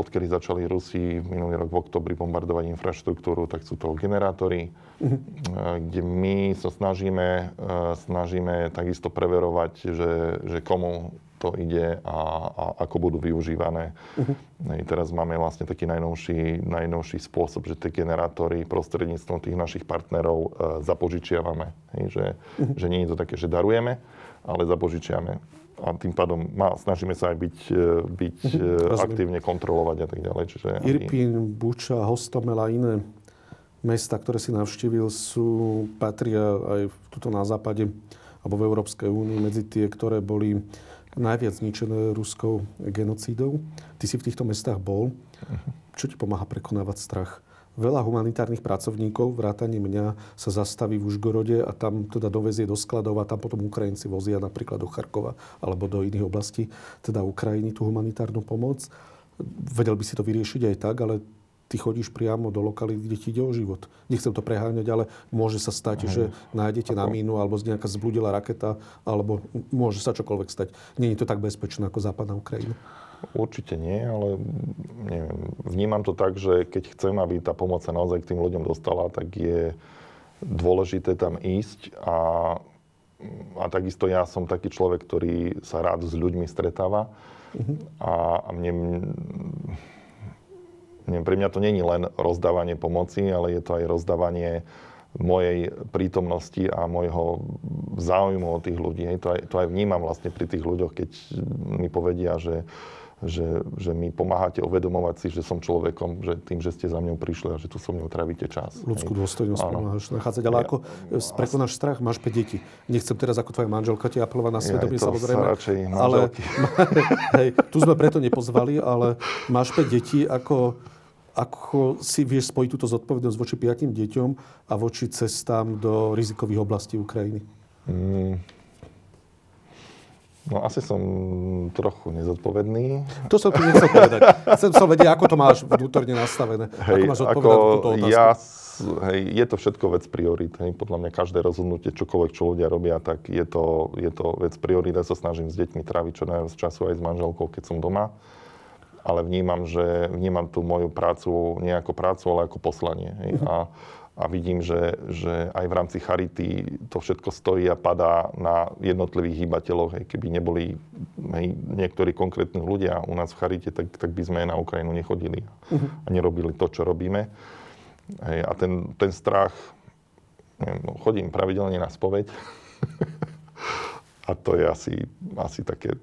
odkedy začali Rusi minulý rok v októbri bombardovať infraštruktúru, tak sú to generátory, kde my sa snažíme takisto preverovať, že komu to ide a ako budú využívané. Teraz máme vlastne taký najnovší spôsob, že tie generátory prostredníctvom tých našich partnerov zapožičiavame. Že nie je to také, že darujeme, ale zapožičiame. A tým pádom snažíme sa aj byť aktívne kontrolovať a tak ďalej. Čiže Irpín, Buča, Hostomel a iné mesta, ktoré si navštívil, patria aj tuto na západe alebo v Európskej únii medzi tie, ktoré boli najviac zničené ruskou genocídou. Ty si v týchto mestách bol. Čo ti pomáha prekonávať strach? Veľa humanitárnych pracovníkov, vrátane mňa, sa zastaví v Užgorode a tam teda dovezie do skladov a tam potom Ukrajinci vozia napríklad do Charkova alebo do iných oblastí, teda Ukrajiny, tú humanitárnu pomoc. Vedel by si to vyriešiť aj tak, ale ty chodíš priamo do lokality, kde ti ide o život. Nechcem to preháňať, ale môže sa stať, že nájdete na mínu alebo nejaká zbludila raketa, alebo môže sa čokoľvek stať. Nie je to tak bezpečné ako západná Ukrajina. Určite nie, ale neviem, vnímam to tak, že keď chcem, aby tá pomoc sa naozaj k tým ľuďom dostala, tak je dôležité tam ísť a takisto ja som taký človek, ktorý sa rád s ľuďmi stretáva a pre mňa to nie je len rozdávanie pomoci, ale je to aj rozdávanie mojej prítomnosti a mojho záujmu o tých ľudí. To aj vnímam vlastne pri tých ľuďoch, keď mi povedia, že mi pomáhate uvedomovať si, že som človekom, že tým, že ste za mňou prišli a že tu so mňou trávite čas. Ľudskú dôstojnosť pomáhaš nachádzať. Ale ako prekonáš strach, máš 5 detí. Nechcem teraz ako tvoja manželka ti apelovať na svedomie, samozrejme. Ja, to sa radšej manželky. Hej, tu sme preto nepozvali, ale máš 5 detí, ako si vieš spojiť túto zodpovednosť voči 5 deťom a voči cestám do rizikových oblastí Ukrajiny? No asi som trochu nezodpovedný. To som tu nechcel povedať. Chcem som vedieť, ako to máš vnútorne nastavené. Hej, ako máš odpovedať na túto otázku? Je to všetko vec priorít. Hej. Podľa mňa každé rozhodnutie, čokoľvek, čo ľudia robia, tak je to vec priorít. Ja sa snažím s deťmi tráviť čo najviac času aj s manželkou, keď som doma. A ale vnímam tú moju prácu nie ako prácu, ale ako poslanie. A vidím, že aj v rámci charity to všetko stojí a padá na jednotlivých hýbateľoch. Keby neboli niektorí konkrétni ľudia u nás v charite, tak by sme na Ukrajinu nechodili a nerobili to, čo robíme. A ten strach, chodím pravidelne na spoveď a to je asi také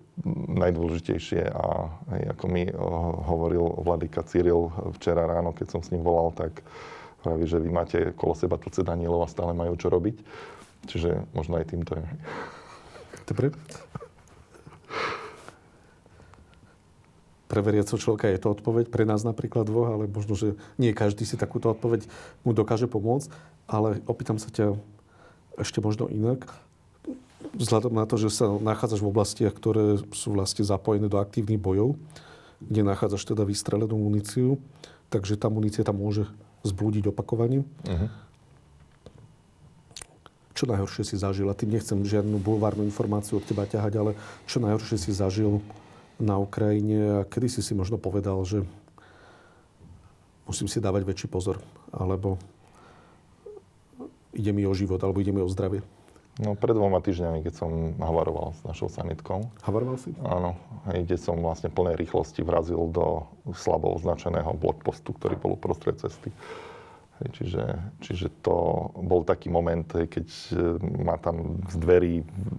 najdôležitejšie. A ako mi hovoril vladyka Cyril včera ráno, keď som s ním volal, tak praví, že vy máte okolo seba tlce Danielov a stále majú čo robiť. Čiže možno aj tým to je. Dobre. Pre veriaceho človeka je to odpoveď, pre nás napríklad dvoch, ale možno, že nie každý si takúto odpoveď mu dokáže pomôcť. Ale opýtam sa ťa ešte možno inak. Vzhľadom na to, že sa nachádzaš v oblastiach, ktoré sú vlastne zapojené do aktívnych bojov, kde nachádzaš teda vystrelenú muníciu, takže tá munícia tam môže zblúdiť opakovaním. Uh-huh. Čo najhoršie si zažil? A tým nechcem žiadnu bulvárnu informáciu od teba ťahať, ale čo najhoršie si zažil na Ukrajine a kedy si si možno povedal, že musím si dávať väčší pozor, alebo ide mi o život, alebo ide mi o zdravie? No, pred 2 týždňami, keď som havaroval s našou sanitkou. Havaroval si? Áno. Kde som vlastne plnej rýchlosti vrazil do slabo označeného blokpostu, ktorý bol uprostred cesty. Čiže to bol taký moment, keď ma tam z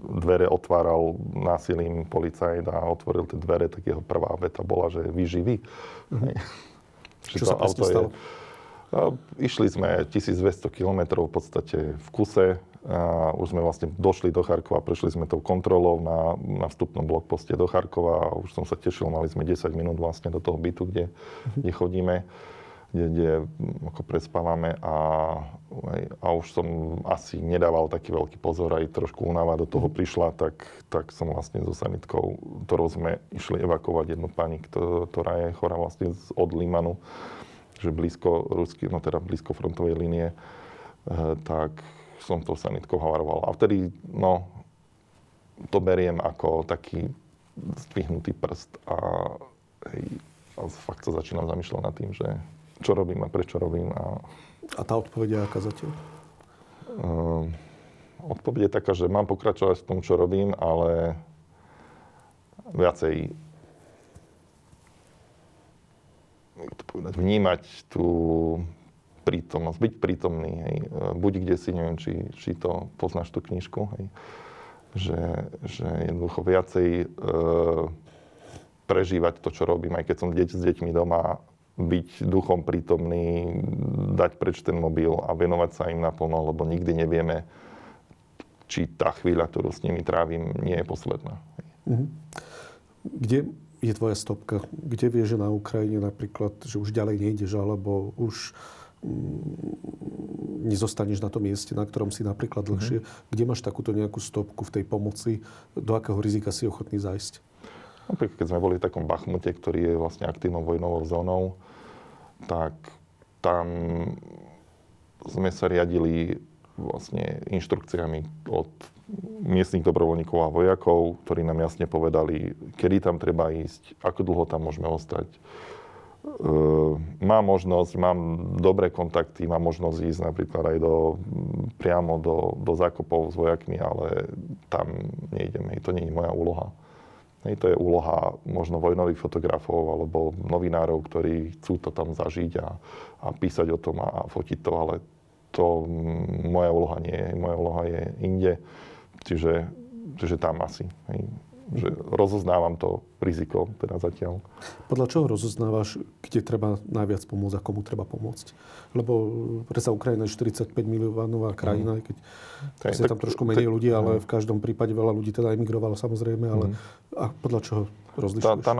dvere otváral násilím policajt a otvoril tie dvere, tak jeho prvá veta bola, že vy živí. Mm-hmm. Čo sa presne stalo? Išli sme 1200 kilometrov v podstate v kuse. A už sme vlastne došli do Charkova, prešli sme tou kontrolou na vstupnom blokposte do Charkova a už som sa tešil, mali sme 10 minút vlastne do toho bytu, kde chodíme, kde ako prespávame a už som asi nedával taký veľký pozor, aj trošku únava do toho prišla, tak som vlastne so sanitkou, ktorou sme išli evakovať jednu pani, ktorá je chorá vlastne od Limanu, že blízko rusky, no teda blízko frontovej línie, tak som to sanitkou havaroval. A vtedy, no, to beriem ako taký zdvihnutý prst a fakt sa začínam zamýšľať nad tým, že čo robím a prečo robím. A tá odpoveď je aká zatiaľ? Odpoveď je taká, že mám pokračovať v tom, čo robím, ale viacej vnímať tú prítomnosť, byť prítomný, hej. Buď kde si, neviem, či to poznáš tú knižku, hej. Že jednoducho viacej prežívať to, čo robím, aj keď som s deťmi doma, byť duchom prítomný, dať preč ten mobil a venovať sa im naplno, lebo nikdy nevieme, či tá chvíľa, ktorú s nimi trávim, nie je posledná. Mhm. Kde je tvoja stopka? Kde vieš, že na Ukrajine napríklad, že už ďalej nejdeš, alebo už nezostaneš na tom mieste, na ktorom si napríklad dlhšie. Kde máš takúto nejakú stopku v tej pomoci? Do akého rizika si ochotný zájsť? Napríklad, keď sme boli v takom Bachmute, ktorý je vlastne aktívnou vojnovou zónou, tak tam sme sa riadili vlastne inštrukciami od miestnych dobrovoľníkov a vojakov, ktorí nám jasne povedali, kedy tam treba ísť, ako dlho tam môžeme ostať. Mám možnosť, mám dobré kontakty, mám možnosť ísť napríklad aj priamo do zákopov s vojakmi, ale tam nejdem, hej, to nie je moja úloha. Hej, to je úloha možno vojnových fotografov alebo novinárov, ktorí chcú to tam zažiť a písať o tom a fotiť to, ale to moja úloha nie je, moja úloha je inde, čiže tam asi, hej. Že rozoznávam to riziko, teda zatiaľ. Podľa čoho rozoznávaš, kde treba najviac pomôcť a komu treba pomôcť? Lebo predsa Ukrajina je 45 miliónová krajina, keď je tam trošku menej ľudí, ale v každom prípade veľa ľudí teda emigrovalo samozrejme, ale a podľa čoho rozlišuješ? Tá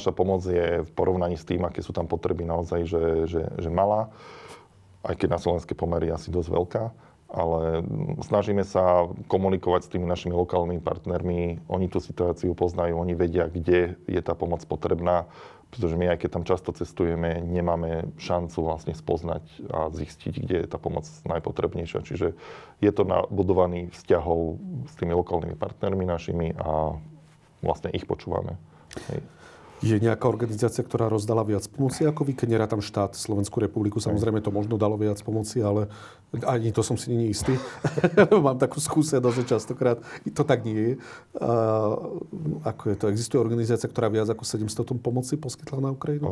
naša pomoc je v porovnaní s tým, aké sú tam potreby naozaj, že malá, aj keď na slovenské pomery asi dosť veľká. Ale snažíme sa komunikovať s tými našimi lokálnymi partnermi. Oni tú situáciu poznajú, oni vedia, kde je tá pomoc potrebná, pretože my, aj keď tam často cestujeme, nemáme šancu vlastne spoznať a zistiť, kde je tá pomoc najpotrebnejšia. Čiže je to na budovaní vzťahov s tými lokálnymi partnermi našimi a vlastne ich počúvame. Hej. Je nejaká organizácia, ktorá rozdala viac pomoci ako vy, keď nerátam štát, Slovenskú republiku, samozrejme to možno dalo viac pomoci, ale ani to som si nie istý. Mám takú skúsenosť, že častokrát to tak nie je. Ako je to? Existuje organizácia, ktorá viac ako 700 tón pomoci poskytla na Ukrajinu?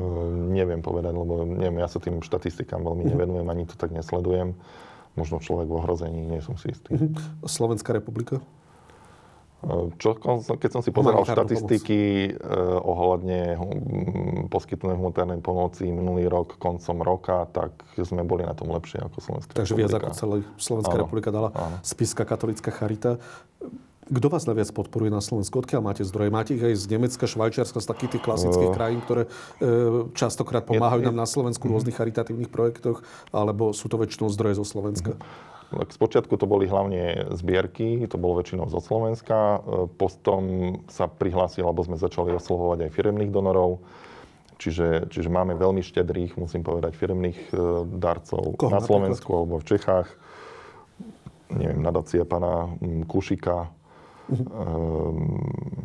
Neviem povedať, lebo neviem, ja sa tým štatistikám veľmi nevenujem, ani to tak nesledujem. Možno človek v ohrození, nie som si istý. Slovenská republika? Keď som si pozeral štatistiky ohľadne poskytnej humanitárnej pomoci minulý rok, koncom roka, tak sme boli na tom lepšie ako Slovenská republika. Takže viac ako celá Slovenská republika dala. Spišská katolícka charita. Kto vás najviac podporuje na Slovensku? Odkiaľ máte zdroje? Máte ich aj z Nemecka, Švajčiarska, z takých tých klasických krajín, ktoré častokrát pomáhajú nám na Slovensku v rôznych charitatívnych projektoch, alebo sú to väčšinou zdroje zo Slovenska? Spočiatku to boli hlavne zbierky, to bolo väčšinou zo Slovenska. Potom sa prihlásil, alebo sme začali oslovovať aj firemných donorov. Čiže máme veľmi štedrých, musím povedať, firemných darcov. Koho na Slovensku alebo v Čechách. Neviem, nadácia pána Kušika.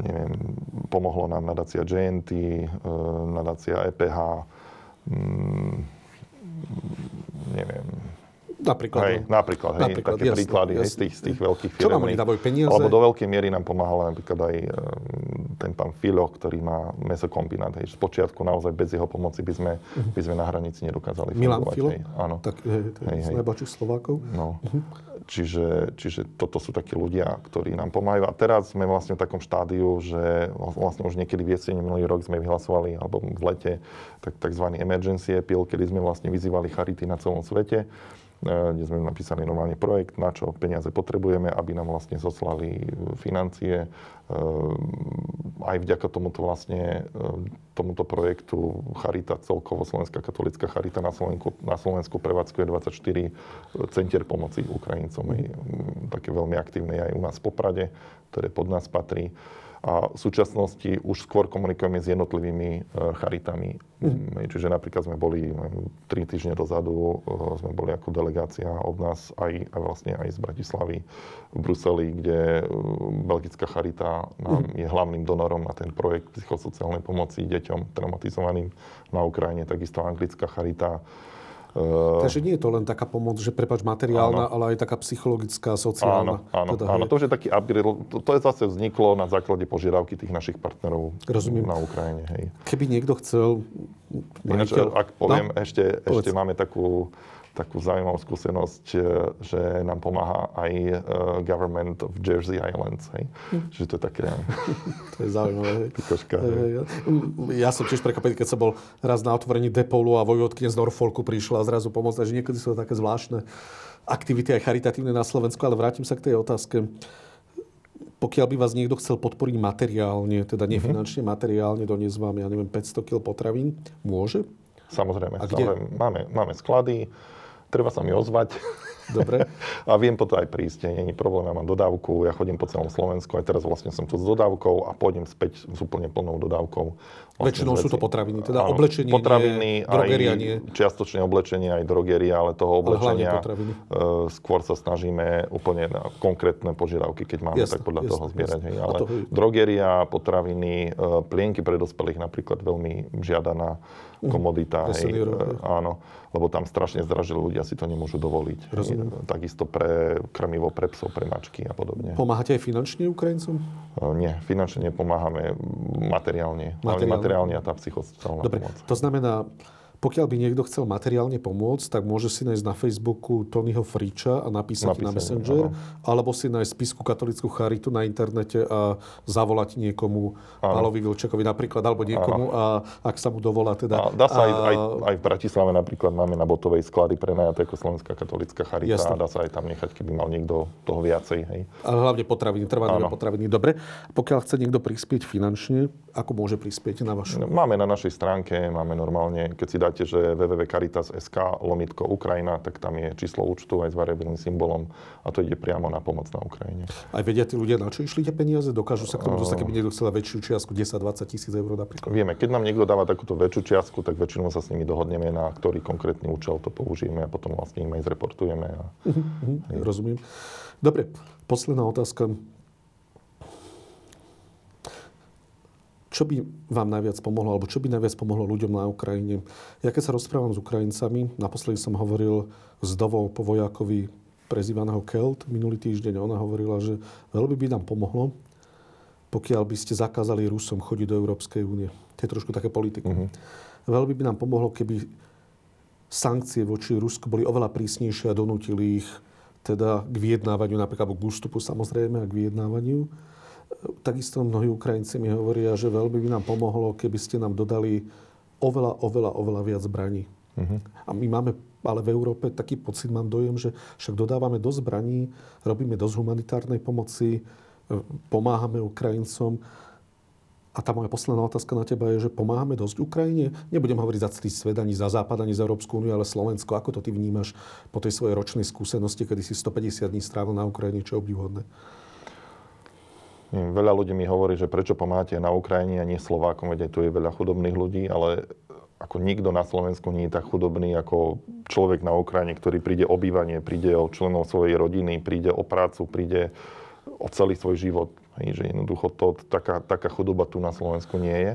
Neviem, pomohlo nám nadácia JNT, nadácia EPH. Neviem... Napríklad, také jasné, príklady jasné. Z tých veľkých firm. Čo nám oni dávajú peniaze? Alebo do veľkej miery nám pomáhal napríklad aj ten pán Filo, ktorý má mesokombinát. Z počiatku naozaj bez jeho pomoci by sme na hranici nedokázali fungovať. Milan Filo? Áno. Tak z najbohatších Slovákov. No. Čiže toto sú takí ľudia, ktorí nám pomáhajú. A teraz sme vlastne v takom štádiu, že vlastne už niekedy v jesene minulý rok sme vyhlasovali, alebo v lete, takzvaný emergency appeal, kedy sme vlastne vyzývali charity na celom svete, kde sme napísali normálne projekt, na čo peniaze potrebujeme, aby nám vlastne zoslali financie. Aj vďaka tomuto projektu Charita celkovo, Slovenská katolícka Charita na Slovensku prevádzkuje 24 centier pomoci Ukrajincom. Také veľmi aktívne aj u nás v Poprade, ktoré pod nás patrí. A v súčasnosti už skôr komunikujeme s jednotlivými charitami. Čiže napríklad sme boli 3 týždne dozadu, sme boli ako delegácia od nás aj vlastne aj z Bratislavy v Bruseli, kde belgická charita nám je hlavným donorom na ten projekt psychosociálnej pomoci deťom traumatizovaným na Ukrajine, takisto anglická charita. Takže nie je to len taká pomoc, že prepáč materiálna, áno, ale aj taká psychologická, sociálna. Áno. To, že taký upgrade, to je zase vzniklo na základe požiadavky tých našich partnerov na Ukrajine. Hej. Keby niekto chcel... Ináč, ak poviem, ešte máme takú zaujímavú skúsenosť, že nám pomáha aj government of Jersey Islands. Hej. Čiže to je také... To je zaujímavé. Pikoška, ja som tiež prekvapený, keď som bol raz na otvorení Depolu a vojvodkyňa z Norfolku prišla a zrazu pomôcť. Takže niekedy sú to také zvláštne aktivity aj charitatívne na Slovensku, ale vrátim sa k tej otázke. Pokiaľ by vás niekto chcel podporiť materiálne, teda nefinančne, materiálne, doniesť vám, ja neviem, 500 kg potravín, môže? Samozrejme. Máme sklady. Treba sa mi ozvať. Dobre. A viem potom aj prísť. Nie je problém, ja mám dodávku. Ja chodím po celom Slovensku. Aj teraz vlastne som tu s dodávkou a pôjdem späť s úplne plnou dodávkou. Vlastne väčšinou sú to potraviny. Teda áno, oblečenie, potraviny, nie, drogeria nie. Čiastočne oblečenie, aj drogeria, ale toho oblečenia. Skôr sa snažíme úplne na konkrétne požiadavky, keď máme, jasne, tak podľa toho zbierať. Ale toho... drogeria, potraviny, plienky pre dospelých napríklad veľmi žiadaná komodita, áno, lebo tam strašne zdražili, ľudia si to nemôžu dovoliť. Takisto pre krmivo, pre psov, pre mačky a podobne. Pomáhate aj finančne Ukrajincom? Nie, finančne nepomáhame, materiálne a tá psychosociálna pomoc. To znamená, pokiaľ by niekto chcel materiálne pomôcť, tak môže si nájsť na Facebooku Tonyho Friča a napísať na Messenger, áno, alebo si nájsť Spišskú katolícku charitu na internete a zavolať niekomu, Pálovi Vilčekovi napríklad, alebo niekomu, a ak sa mu dovolá teda. Dá sa aj v Bratislave napríklad máme na Botovej sklady prenajaté ako Slovenská katolícka charita, jasne, a dá sa aj tam nechať, keby mal niekto toho viacej. Hej. Ale hlavne potraviny, trvanlivé potraviny. Dobre, pokiaľ chce niekto prispieť finančne, ako môže prispieť na vašu? Máme na našej stránke, máme normálne, keď si dá že www.caritas.sk/Ukrajina, tak tam je číslo účtu aj s variabilným symbolom a to ide priamo na pomoc na Ukrajine. Aj vedia tí ľudia, na čo išli tie peniaze? Dokážu sa k tomu dostať, keby niekto chcel väčšiu čiastku, 10-20 000 eur napríklad? Vieme, keď nám niekto dáva takúto väčšiu čiastku, tak väčšinou sa s nimi dohodneme, na ktorý konkrétny účel to použijeme a potom vlastne im aj zreportujeme. A... Rozumiem. Dobre, posledná otázka. čo by vám najviac pomohlo, alebo čo by najviac pomohlo ľuďom na Ukrajine. Ja keď sa rozprávam s Ukrajincami, naposledy som hovoril s Dovou po vojakovi prezývaného Kelt minulý týždeň, ona hovorila, že veľmi by nám pomohlo, pokiaľ by ste zakázali Rusom chodiť do Európskej únie. To je trošku také politika. Veľmi by nám pomohlo, keby sankcie voči Rusku boli oveľa prísnejšie a donútili ich teda k vyjednávaniu, napríklad k ústupu samozrejme a k vyjednávaniu. Takisto mnohí Ukrajinci mi hovoria, že veľmi by nám pomohlo, keby ste nám dodali oveľa viac zbraní. A my máme ale v Európe taký pocit, mám dojem, že však dodávame dosť zbraní, robíme dosť humanitárnej pomoci, pomáhame Ukrajincom. A tá moja posledná otázka na teba je, že pomáhame dosť Ukrajine. Nebudem hovoriť za celý svet, ani za Západ, ani za Európsku úniu, ale Slovensko. Ako to ty vnímaš po tej svojej ročnej skúsenosti, kedy si 150 dní strávil na Ukrajine, čo je obdivuhodné? Veľa ľudí mi hovorí, že prečo pomáhate na Ukrajine a nie Slovákom, veď tu je veľa chudobných ľudí, ale ako nikto na Slovensku nie je tak chudobný ako človek na Ukrajine, ktorý príde o bývanie, príde o členov svojej rodiny, príde o prácu, príde o celý svoj život. Že jednoducho to, taká chudoba tu na Slovensku nie je.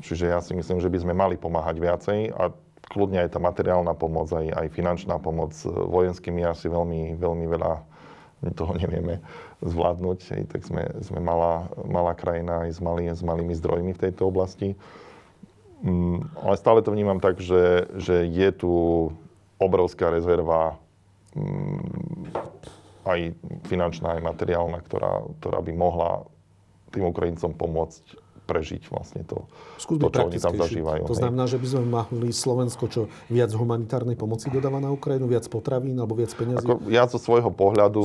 Čiže ja si myslím, že by sme mali pomáhať viacej a kľudne aj tá materiálna pomoc, aj finančná pomoc vojenskými asi veľmi veľa toho nevieme zvládnuť. Tak sme malá krajina aj s malými zdrojmi v tejto oblasti. Ale stále to vnímam tak, že je tu obrovská rezerva aj finančná, aj materiálna, ktorá by mohla tým Ukrajincom pomôcť prežiť vlastne to čo oni tam zažívajú. To znamená, že by sme mohli Slovensko čo viac humanitárnej pomoci dodáva na Ukrajinu, viac potravín alebo viac peniazí? Ja zo svojho pohľadu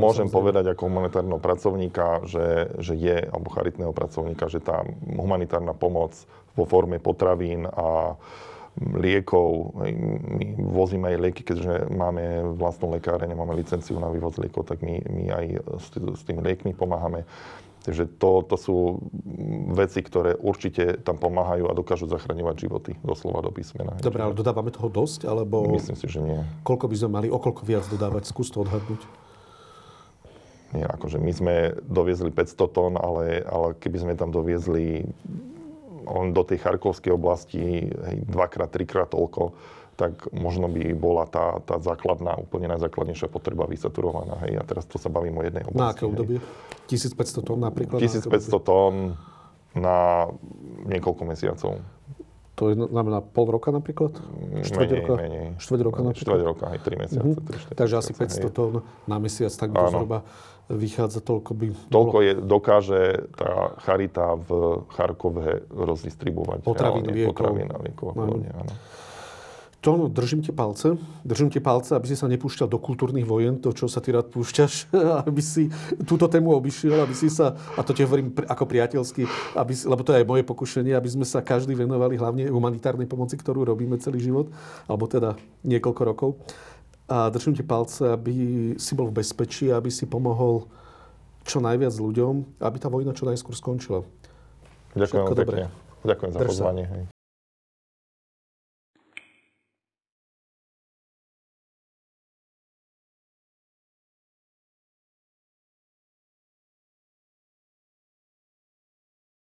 môžem povedať ako humanitárneho pracovníka, že je, alebo charitného pracovníka, že tá humanitárna pomoc vo forme potravín a liekov. My vozíme aj lieky, keďže máme vlastnú lekáreň, máme licenciu na vývoz liekov, tak my aj s tými liekmi pomáhame. Takže to sú veci, ktoré určite tam pomáhajú a dokážu zachraňovať životy doslova do písmena. Dobre, ale dodávame toho dosť, alebo... Myslím si, že nie. Koľko by sme mali, o koľko viac dodávať? Skús to odhadnúť. Nie, akože my sme doviezli 500 tón, ale keby sme tam doviezli do tej Charkovskej oblasti dvakrát, trikrát toľko, tak možno by bola tá základná, úplne najzákladnejšia potreba vysaturovaná. A teraz tu sa bavím o jednej oblasti. Na aké obdobie? 1500 tón napríklad? 1500 tón na niekoľko mesiacov. To je znamená pol roka napríklad? Štvrť roka aj 3 mesiace. Takže asi 500 tón na mesiac, tak to zhruba vychádza, toľko by... Toľko dokáže tá charita v Charkove rozdistribuovať. Potravín a liekov. Tóno, držím ti palce, aby si sa nepúšťal do kultúrnych vojen, to, čo sa ty rád púšťaš, aby si túto tému obišiel, aby si sa, a to ti hovorím ako priateľsky, lebo to je aj moje pokušenie, aby sme sa každý venovali hlavne humanitárnej pomoci, ktorú robíme celý život, alebo teda niekoľko rokov. A držím ti palce, aby si bol v bezpečí, aby si pomohol čo najviac ľuďom, aby tá vojna čo najskôr skončila. Ďakujem pekne. Ďakujem za pozvanie.